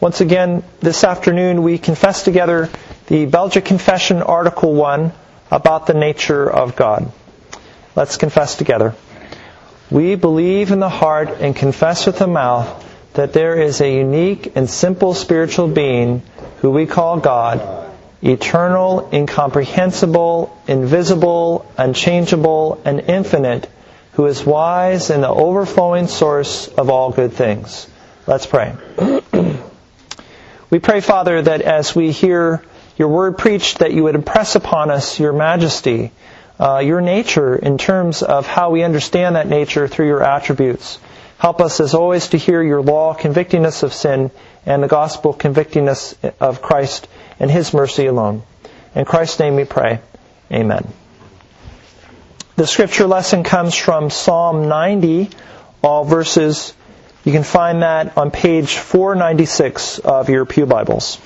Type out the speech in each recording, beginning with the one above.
Once again, this afternoon we confess together the Belgic Confession, Article 1, about the nature of God. Let's confess together. We believe in the heart and confess with the mouth that there is a unique and simple spiritual being who we call God, eternal, incomprehensible, invisible, unchangeable, and infinite, who is wise and the overflowing source of all good things. Let's pray. We pray, Father, that as we hear your word preached, that you would impress upon us your majesty, your nature in terms of how we understand that nature through your attributes. Help us, as always, to hear your law convicting us of sin and the gospel convicting us of Christ and his mercy alone. In Christ's name we pray. Amen. The scripture lesson comes from Psalm 90, all verses. You can find that on page 496 of your pew Bibles.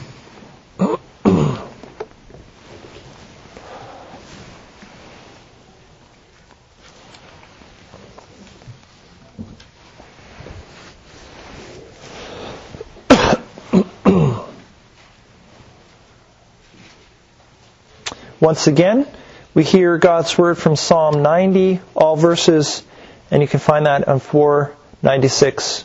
Once again, we hear God's word from Psalm 90, all verses, and you can find that on 496.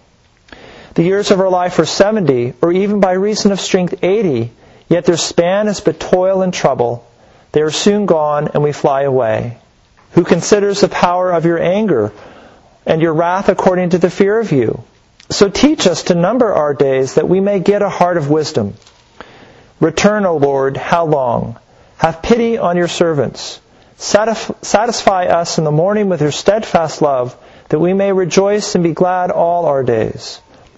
The years of our life are 70, or even by reason of strength 80, yet their span is but toil and trouble. They are soon gone, and we fly away. Who considers the power of your anger and your wrath according to the fear of you? So teach us to number our days, that we may get a heart of wisdom. Return, O Lord, how long? Have pity on your servants. Satisfy us in the morning with your steadfast love, that we may rejoice and be glad all our days.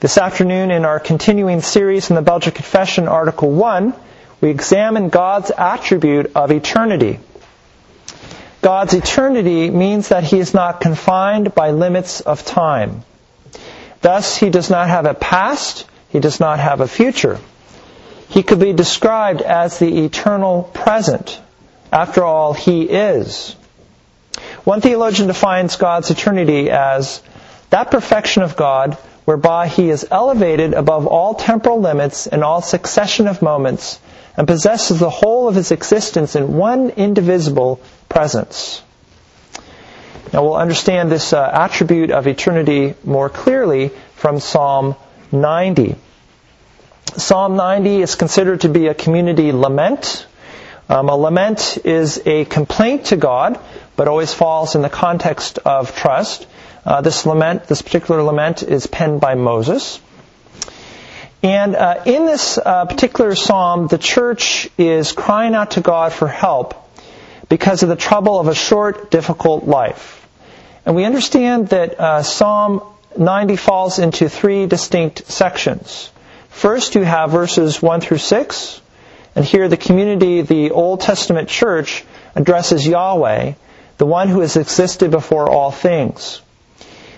this afternoon in our continuing series in the Belgic Confession, Article 1, we examine God's attribute of eternity. God's eternity means that He is not confined by limits of time. Thus, He does not have a past, He does not have a future. He could be described as the eternal present. After all, He is. One theologian defines God's eternity as that perfection of God whereby He is elevated above all temporal limits and all succession of moments, and possesses the whole of His existence in one indivisible presence. Now we'll understand this attribute of eternity more clearly from Psalm 90. Psalm 90 is considered to be a community lament. A lament is a complaint to God, but always falls in the context of trust. This particular lament, is penned by Moses. And in this particular psalm, the church is crying out to God for help because of the trouble of a short, difficult life. And we understand that Psalm 90 falls into three distinct sections. First, you have verses 1 through 6. And here the community, the Old Testament church, addresses Yahweh, the one who has existed before all things.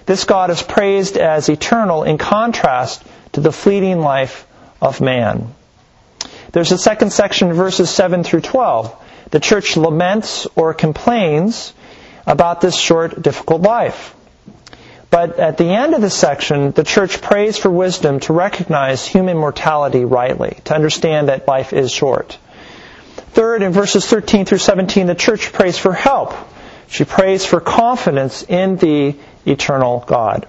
This God is praised as eternal in contrast to the fleeting life of man. There's a second section, verses 7 through 12, the church laments or complains about this short, difficult life. But at the end of this section, the church prays for wisdom to recognize human mortality rightly, to understand that life is short. Third, in verses 13 through 17, the church prays for help. She prays for confidence in the eternal God.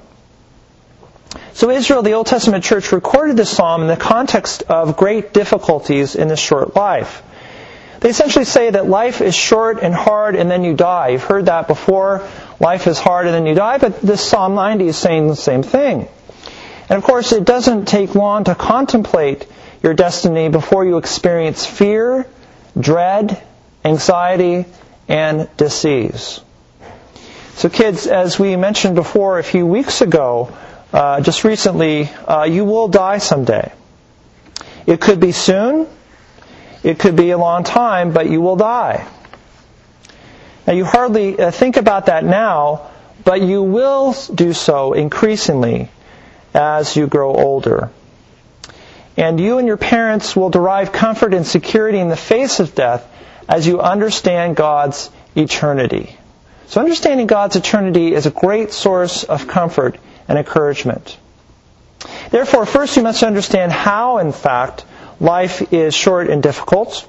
So Israel, the Old Testament church, recorded this psalm in the context of great difficulties in this short life. They essentially say that life is short and hard and then you die. You've heard that before. Life is hard and then you die, but this Psalm 90 is saying the same thing. And of course, it doesn't take long to contemplate your destiny before you experience fear, dread, anxiety, and disease. So kids, as we mentioned before a few weeks ago, just recently, you will die someday. It could be soon, it could be a long time, but you will die. Now, you hardly think about that now, but you will do so increasingly as you grow older. And you and your parents will derive comfort and security in the face of death as you understand God's eternity. So understanding God's eternity is a great source of comfort and encouragement. Therefore, first you must understand how, in fact, life is short and difficult.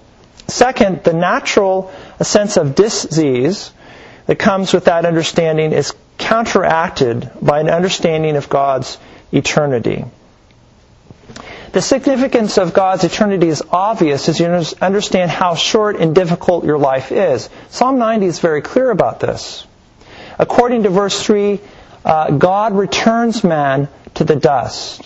Second, the natural sense of disease that comes with that understanding is counteracted by an understanding of God's eternity. The significance of God's eternity is obvious as you understand how short and difficult your life is. Psalm 90 is very clear about this. According to verse 3, God returns man to the dust.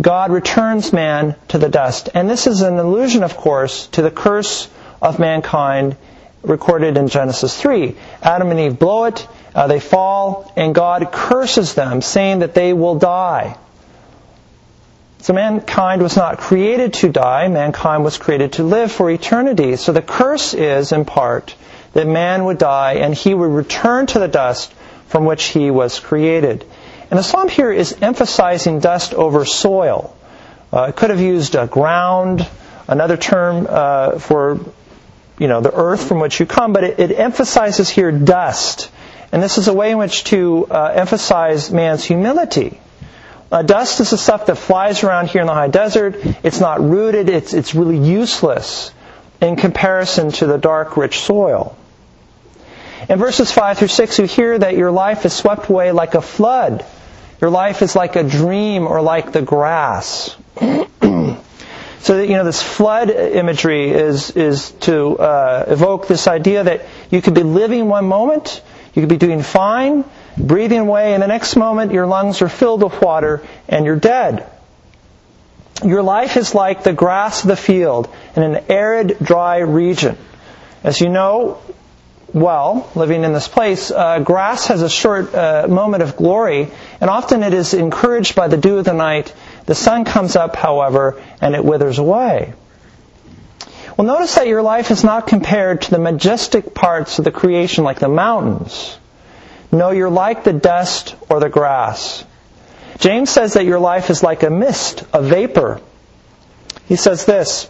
God returns man to the dust. And this is an allusion, of course, to the curse of mankind recorded in Genesis 3. Adam and Eve blow it, they fall, and God curses them, saying that they will die. So mankind was not created to die, mankind was created to live for eternity. So the curse is, in part, that man would die and he would return to the dust from which he was created. And the psalm here is emphasizing dust over soil. It could have used ground, another term for the earth from which you come, but it emphasizes here dust. And this is a way in which to emphasize man's humility. Dust is the stuff that flies around here in the high desert. It's not rooted. It's really useless in comparison to the dark, rich soil. In verses 5 through 6, you hear that your life is swept away like a flood. Your life is like a dream or like the grass. So that, this flood imagery is to evoke this idea that you could be living one moment, you could be doing fine, breathing away, and the next moment your lungs are filled with water and you're dead. Your life is like the grass of the field in an arid, dry region. As you know, well, living in this place, grass has a short moment of glory, and often it is encouraged by the dew of the night. The sun comes up, however, and it withers away. Well, notice that your life is not compared to the majestic parts of the creation like the mountains. No, you're like the dust or the grass. James says that your life is like a mist, a vapor. He says this,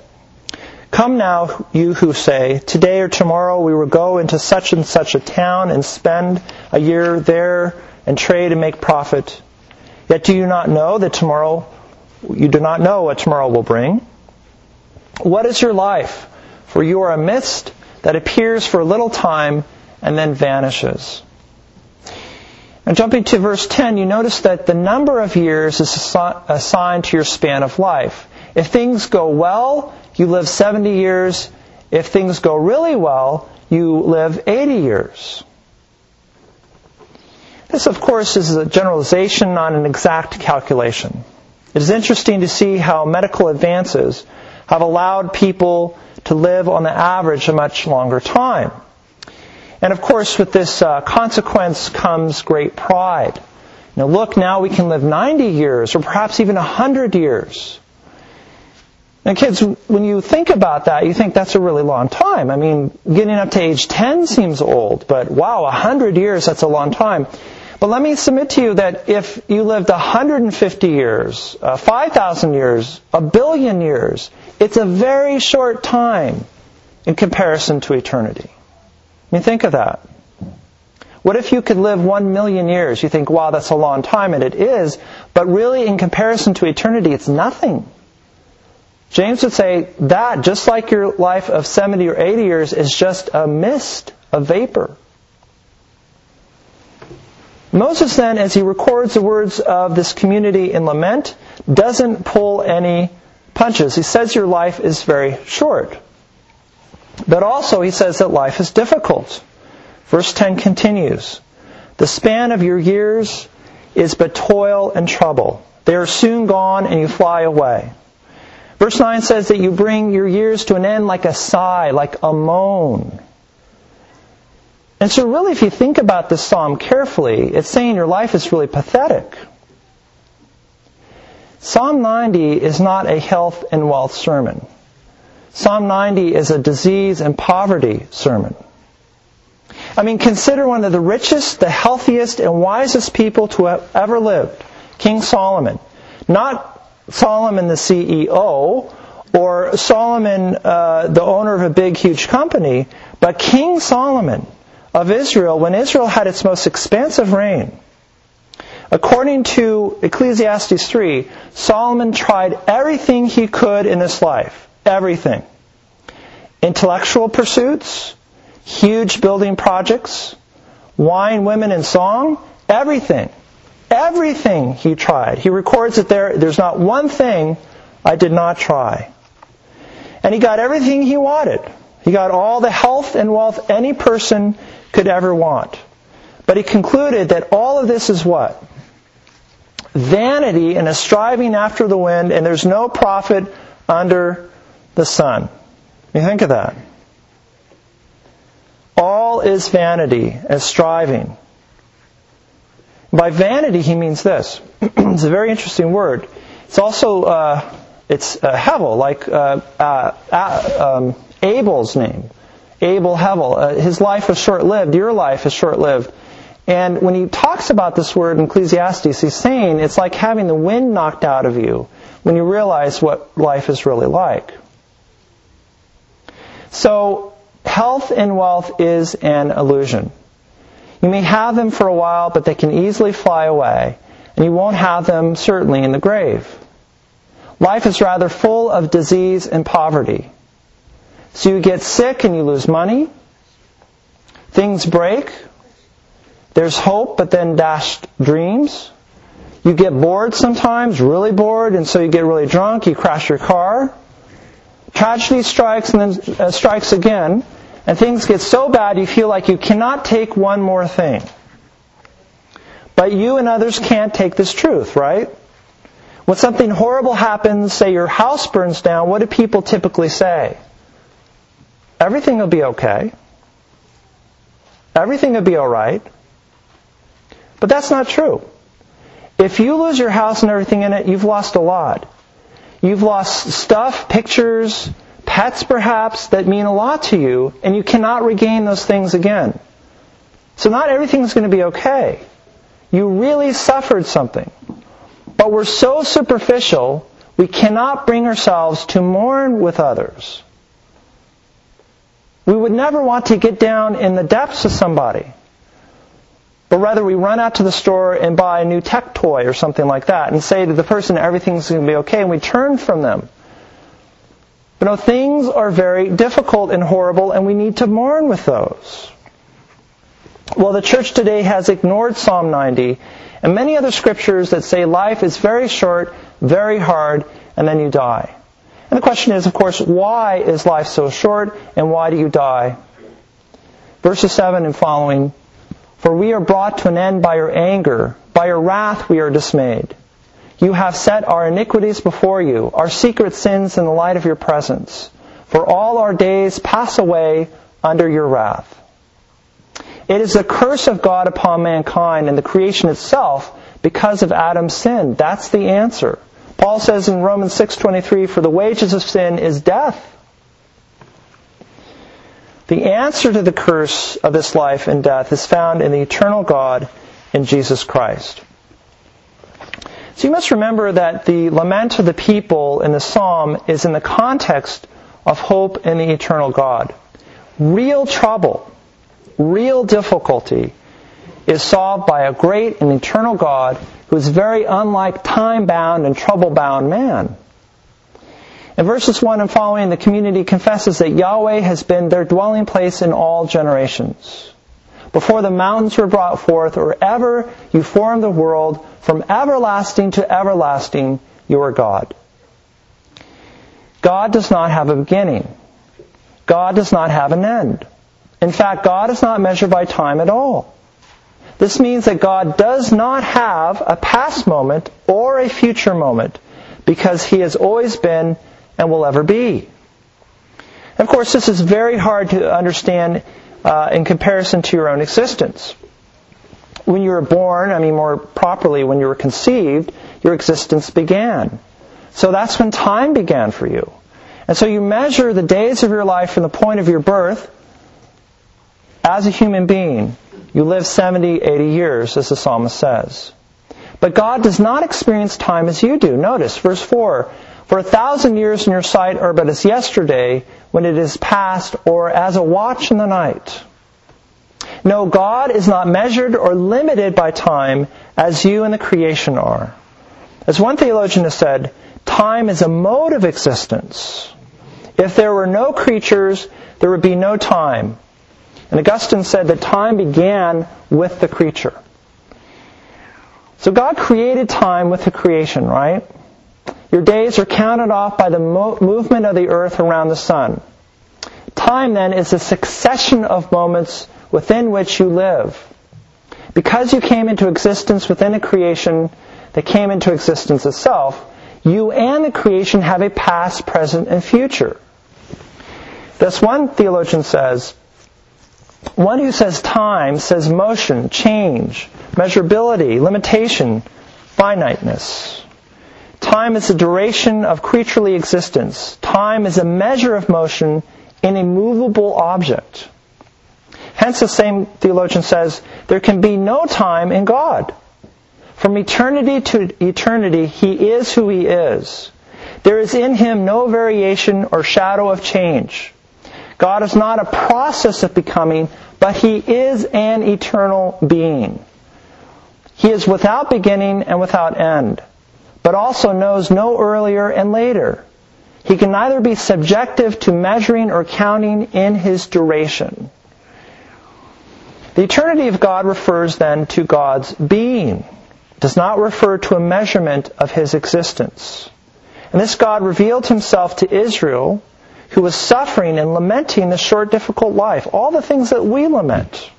"Come now, you who say, today or tomorrow we will go into such and such a town and spend a year there and trade and make profit. Yet do you not know that tomorrow, you do not know what tomorrow will bring? What is your life? For you are a mist that appears for a little time and then vanishes." Now jumping to verse 10, you notice that the number of years is assigned to your span of life. If things go well, you live 70 years. If things go really well, you live 80 years. This, of course, is a generalization, not an exact calculation. It is interesting to see how medical advances have allowed people to live on the average a much longer time. And, of course, with this consequence comes great pride. Now, look, now we can live 90 years or perhaps even 100 years. And kids, when you think about that, you think that's a really long time. I mean, getting up to age 10 seems old, but wow, 100 years, that's a long time. But let me submit to you that if you lived 150 years, 5,000 years, a billion years, it's a very short time in comparison to eternity. I mean, think of that. What if you could live 1,000,000 years? You think, wow, that's a long time, and it is. But really, in comparison to eternity, it's nothing. James would say that, just like your life of 70 or 80 years, is just a mist, a vapor. Moses then, as he records the words of this community in lament, doesn't pull any punches. He says your life is very short. But also he says that life is difficult. Verse 10 continues, the span of your years is but toil and trouble. They are soon gone and you fly away. Verse 9 says that you bring your years to an end like a sigh, like a moan. And so really, if you think about this psalm carefully, it's saying your life is really pathetic. Psalm 90 is not a health and wealth sermon. Psalm 90 is a disease and poverty sermon. I mean, consider one of the richest, the healthiest, and wisest people to have ever lived, King Solomon. Not Solomon the CEO, or Solomon the owner of a big, huge company, but King Solomon of Israel, when Israel had its most expansive reign. According to Ecclesiastes 3, Solomon tried everything he could in his life. Everything. Intellectual pursuits, huge building projects, wine, women, and song, everything. Everything he tried. He records that there's not one thing I did not try. And he got everything he wanted. He got all the health and wealth any person could ever want. But he concluded that all of this is what? Vanity and a striving after the wind, and there's no profit under the sun. You think of that. All is vanity and striving. By vanity, he means this. It's a very interesting word. It's also, Hevel, like Abel's name. Abel Hevel. His life was short-lived. Your life is short-lived. And when he talks about this word in Ecclesiastes, he's saying it's like having the wind knocked out of you when you realize what life is really like. So, health and wealth is an illusion. You may have them for a while, but they can easily fly away, and you won't have them, certainly, in the grave. Life is rather full of disease and poverty. So you get sick and you lose money. Things break. There's hope, but then dashed dreams. You get bored sometimes, really bored, and so you get really drunk, you crash your car. Tragedy strikes and then strikes again, and things get so bad you feel like you cannot take one more thing. But you and others can't take this truth, right? When something horrible happens, say your house burns down, what do people typically say? Everything will be okay. Everything will be all right. But that's not true. If you lose your house and everything in it, you've lost a lot. You've lost stuff, pictures, pets perhaps, that mean a lot to you, and you cannot regain those things again. So not everything's going to be okay. You really suffered something. But we're so superficial, we cannot bring ourselves to mourn with others. We would never want to get down in the depths of somebody. But rather, we run out to the store and buy a new tech toy or something like that and say to the person, everything's going to be okay, and we turn from them. But no, things are very difficult and horrible, and we need to mourn with those. Well, the church today has ignored Psalm 90 and many other scriptures that say life is very short, very hard, and then you die. And the question is, of course, why is life so short, and why do you die? Verses 7 and following, for we are brought to an end by your anger. By your wrath we are dismayed. You have set our iniquities before you, our secret sins in the light of your presence. For all our days pass away under your wrath. It is the curse of God upon mankind and the creation itself because of Adam's sin. That's the answer. Paul says in Romans 6:23, for the wages of sin is death. The answer to the curse of this life and death is found in the eternal God in Jesus Christ. So you must remember that the lament of the people in the psalm is in the context of hope in the eternal God. Real trouble, real difficulty is solved by a great and eternal God who is very unlike time-bound and trouble-bound man. In verses 1 and following, the community confesses that Yahweh has been their dwelling place in all generations. Before the mountains were brought forth, or ever you formed the world, from everlasting to everlasting, you are God. God does not have a beginning. God does not have an end. In fact, God is not measured by time at all. This means that God does not have a past moment or a future moment, because He has always been and will ever be. Of course, this is very hard to understand in comparison to your own existence. When you were born, more properly, when you were conceived, your existence began. So that's when time began for you. And so you measure the days of your life from the point of your birth as a human being. You live 70, 80 years, as the psalmist says. But God does not experience time as you do. Notice, verse 4, for 1,000 years in your sight are but as yesterday when it is past, or as a watch in the night. No, God is not measured or limited by time as you and the creation are. As one theologian has said, time is a mode of existence. If there were no creatures, there would be no time. And Augustine said that time began with the creature. So God created time with the creation, right? Your days are counted off by the movement of the earth around the sun. Time, then, is a succession of moments within which you live. Because you came into existence within a creation that came into existence itself, you and the creation have a past, present, and future. Thus one theologian says, one who says time says motion, change, measurability, limitation, finiteness. Time is the duration of creaturely existence. Time is a measure of motion in a movable object. Hence the same theologian says, there can be no time in God. From eternity to eternity, He is who He is. There is in Him no variation or shadow of change. God is not a process of becoming, but He is an eternal being. He is without beginning and without end, but also knows no earlier and later. He can neither be subjective to measuring or counting in His duration. The eternity of God refers then to God's being. It does not refer to a measurement of His existence. And this God revealed Himself to Israel, who was suffering and lamenting the short, difficult life, all the things that we lament.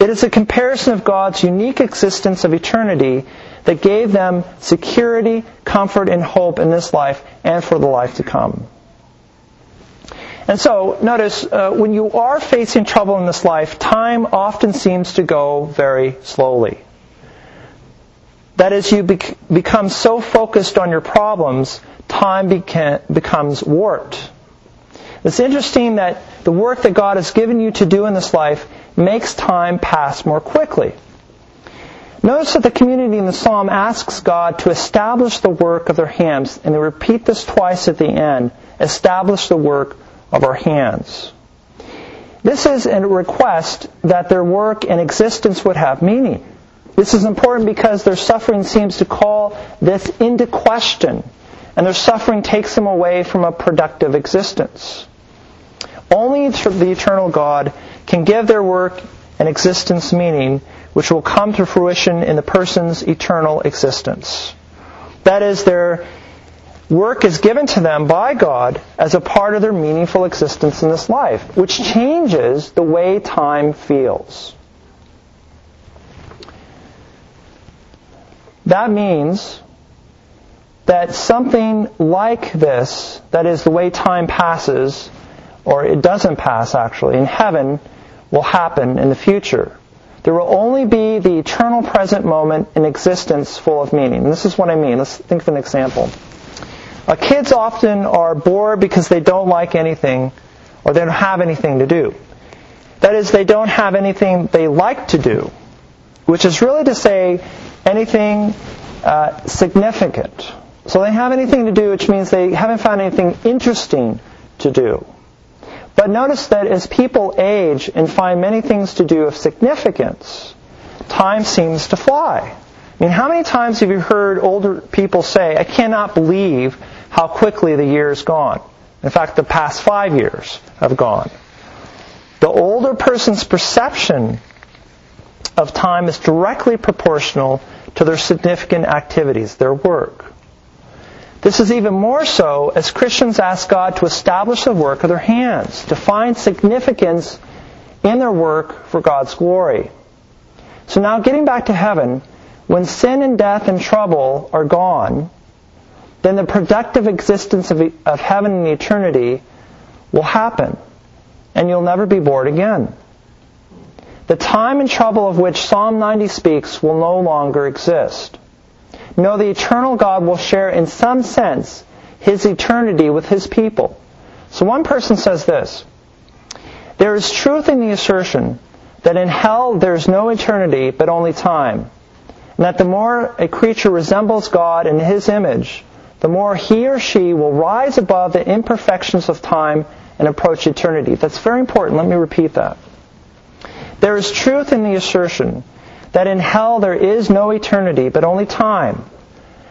It is a comparison of God's unique existence of eternity that gave them security, comfort, and hope in this life and for the life to come. And so, notice, when you are facing trouble in this life, time often seems to go very slowly. That is, you become so focused on your problems, time becomes warped. It's interesting that the work that God has given you to do in this life makes time pass more quickly. Notice that the community in the psalm asks God to establish the work of their hands, and they repeat this twice at the end, establish the work of our hands. This is a request that their work and existence would have meaning. This is important because their suffering seems to call this into question, and their suffering takes them away from a productive existence. Only the eternal God can give their work and existence meaning, which will come to fruition in the person's eternal existence. That is, their work is given to them by God as a part of their meaningful existence in this life, which changes the way time feels. That means that something like this, that is the way time passes, or it doesn't pass actually, in heaven will happen in the future. There will only be the eternal present moment in existence full of meaning. And this is what I mean. Let's think of an example. Kids often are bored because they don't like anything, or they don't have anything to do. That is, they don't have anything they like to do, which is really to say anything significant. So they have anything to do, which means they haven't found anything interesting to do. But notice that as people age and find many things to do of significance, time seems to fly. I mean, how many times have you heard older people say, I cannot believe how quickly the year's gone? In fact, the past 5 years have gone. The older person's perception of time is directly proportional to their significant activities, their work. This is even more so as Christians ask God to establish the work of their hands, to find significance in their work for God's glory. So now getting back to heaven, when sin and death and trouble are gone, then the productive existence of heaven in eternity will happen, and you'll never be bored again. The time and trouble of which Psalm 90 speaks will no longer exist. No, the eternal God will share, in some sense, his eternity with his people. So one person says this, there is truth in the assertion that in hell there is no eternity but only time, and that the more a creature resembles God in his image, the more he or she will rise above the imperfections of time and approach eternity. That's very important. Let me repeat that. There is truth in the assertion that in hell there is no eternity, but only time,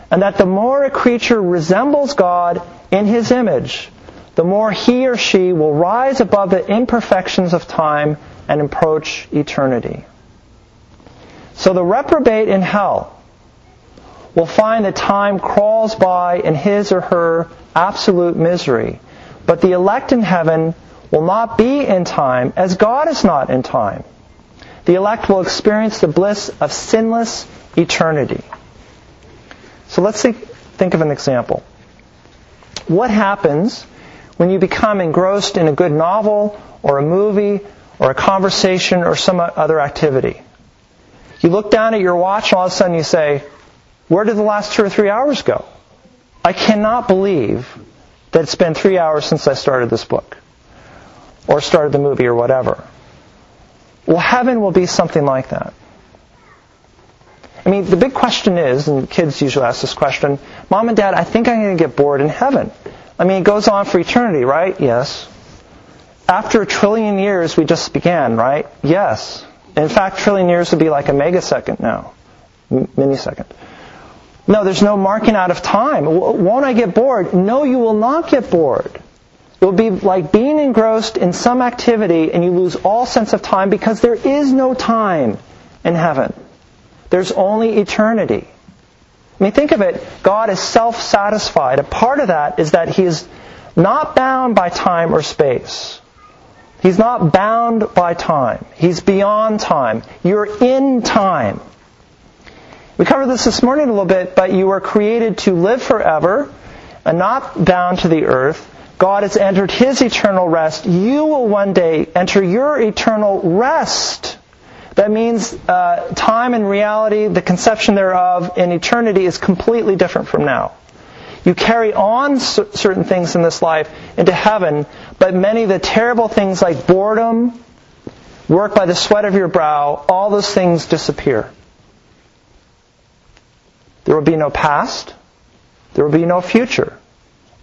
and that the more a creature resembles God in his image, the more he or she will rise above the imperfections of time and approach eternity. So the reprobate in hell will find that time crawls by in his or her absolute misery, but the elect in heaven will not be in time, as God is not in time. The elect will experience the bliss of sinless eternity. So let's think of an example. What happens when you become engrossed in a good novel or a movie or a conversation or some other activity? You look down at your watch and all of a sudden you say, where did the last 2 or 3 hours go? I cannot believe that it's been 3 hours since I started this book or started the movie or whatever. Well, heaven will be something like that. I mean, the big question is, and kids usually ask this question, Mom and Dad, I think I'm going to get bored in heaven. I mean, it goes on for eternity, right? Yes. After 1 trillion years we just began, right? Yes. In fact, 1 trillion years would be like a megasecond now. Millisecond. No, there's no marking out of time. Won't I get bored? No, you will not get bored. It will be like being engrossed in some activity and you lose all sense of time because there is no time in heaven. There's only eternity. I mean, think of it. God is self-satisfied. A part of that is that he is not bound by time or space. He's not bound by time. He's beyond time. You're in time. We covered this morning a little bit, but you were created to live forever and not bound to the earth. God has entered his eternal rest. You will one day enter your eternal rest. That means time and reality, the conception thereof in eternity, is completely different from now. You carry on certain things in this life into heaven, but many of the terrible things like boredom, work by the sweat of your brow, all those things disappear. There will be no past. There will be no future.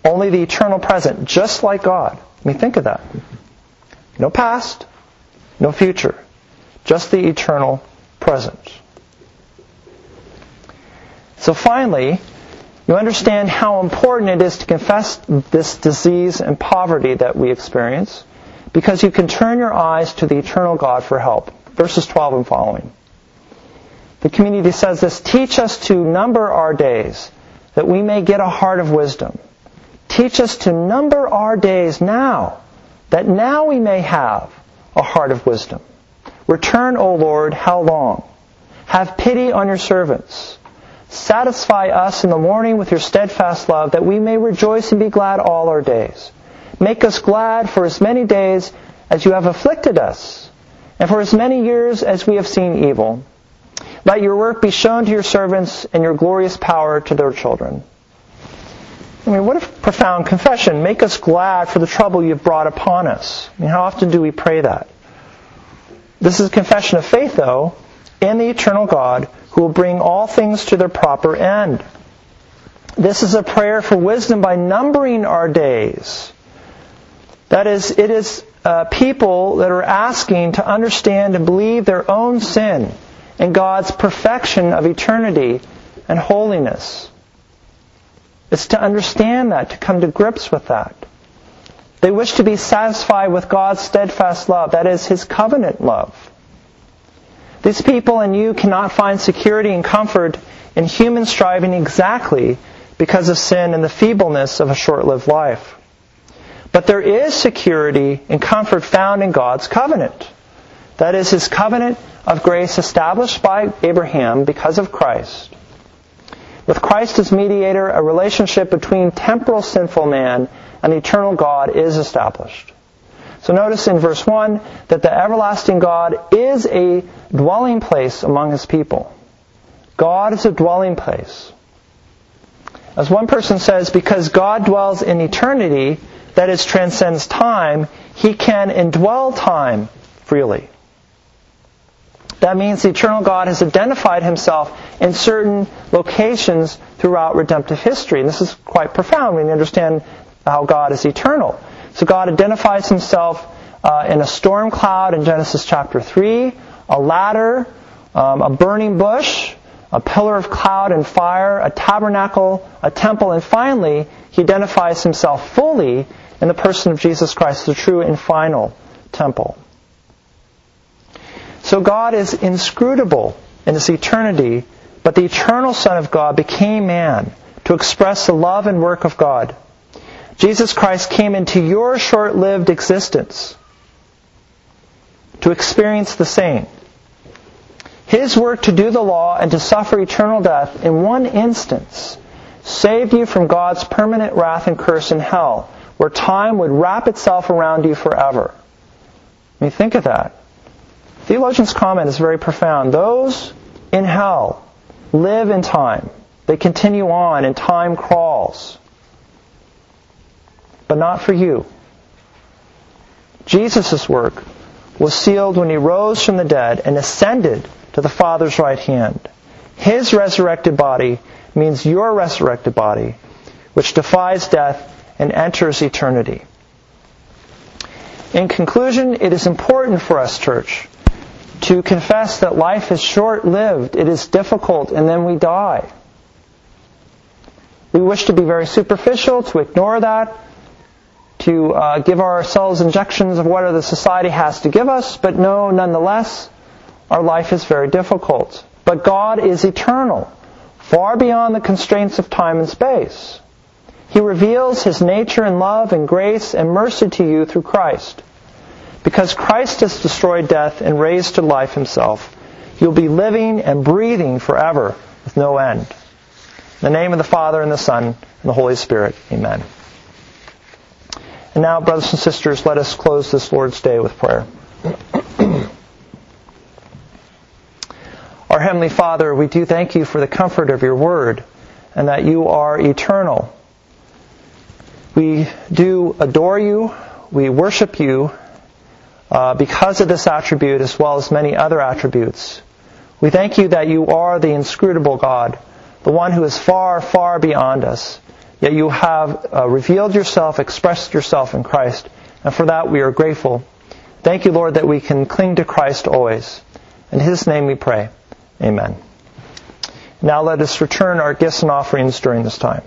Only the eternal present, just like God. I mean, think of that. No past, no future. Just the eternal present. So finally, you understand how important it is to confess this disease and poverty that we experience, because you can turn your eyes to the eternal God for help. Verses 12 and following. The community says this, teach us to number our days, that we may get a heart of wisdom. Teach us to number our days now, that now we may have a heart of wisdom. Return, O Lord, how long? Have pity on your servants. Satisfy us in the morning with your steadfast love, that we may rejoice and be glad all our days. Make us glad for as many days as you have afflicted us, and for as many years as we have seen evil. Let your work be shown to your servants, and your glorious power to their children. I mean, what a profound confession. Make us glad for the trouble you've brought upon us. I mean, how often do we pray that? This is a confession of faith, though, in the eternal God, who will bring all things to their proper end. This is a prayer for wisdom by numbering our days. That is, it is people that are asking to understand and believe their own sin and God's perfection of eternity and holiness. It's to understand that, to come to grips with that. They wish to be satisfied with God's steadfast love, that is, His covenant love. These people and you cannot find security and comfort in human striving exactly because of sin and the feebleness of a short-lived life. But there is security and comfort found in God's covenant. That is, His covenant of grace established by Abraham because of Christ. With Christ as mediator, a relationship between temporal sinful man and eternal God is established. So notice in verse 1 that the everlasting God is a dwelling place among His people. God is a dwelling place. As one person says, because God dwells in eternity, that is, transcends time, He can indwell time freely. That means the eternal God has identified Himself in certain locations throughout redemptive history. And this is quite profound when you understand how God is eternal. So God identifies Himself in a storm cloud in Genesis chapter 3, a ladder, a burning bush, a pillar of cloud and fire, a tabernacle, a temple, and finally, He identifies Himself fully in the person of Jesus Christ, the true and final temple. So God is inscrutable in His eternity, but the eternal Son of God became man to express the love and work of God. Jesus Christ came into your short-lived existence to experience the same. His work to do the law and to suffer eternal death in one instance saved you from God's permanent wrath and curse in hell, where time would wrap itself around you forever. When you think of that, theologian's comment is very profound. Those in hell live in time. They continue on and time crawls. But not for you. Jesus' work was sealed when He rose from the dead and ascended to the Father's right hand. His resurrected body means your resurrected body, which defies death and enters eternity. In conclusion, it is important for us, church, to confess that life is short-lived, it is difficult, and then we die. We wish to be very superficial, to ignore that, to give ourselves injections of whatever the society has to give us, but no, nonetheless, our life is very difficult. But God is eternal, far beyond the constraints of time and space. He reveals His nature and love and grace and mercy to you through Christ. Because Christ has destroyed death and raised to life Himself, you'll be living and breathing forever with no end. In the name of the Father, and the Son, and the Holy Spirit. Amen. And now, brothers and sisters, let us close this Lord's Day with prayer. Our Heavenly Father, we do thank You for the comfort of Your Word, and that You are eternal. We do adore You, we worship You, because of this attribute as well as many other attributes. We thank You that You are the inscrutable God, the one who is far, far beyond us. Yet You have revealed Yourself, expressed Yourself in Christ. And for that we are grateful. Thank You, Lord, that we can cling to Christ always. In His name we pray. Amen. Now let us return our gifts and offerings during this time.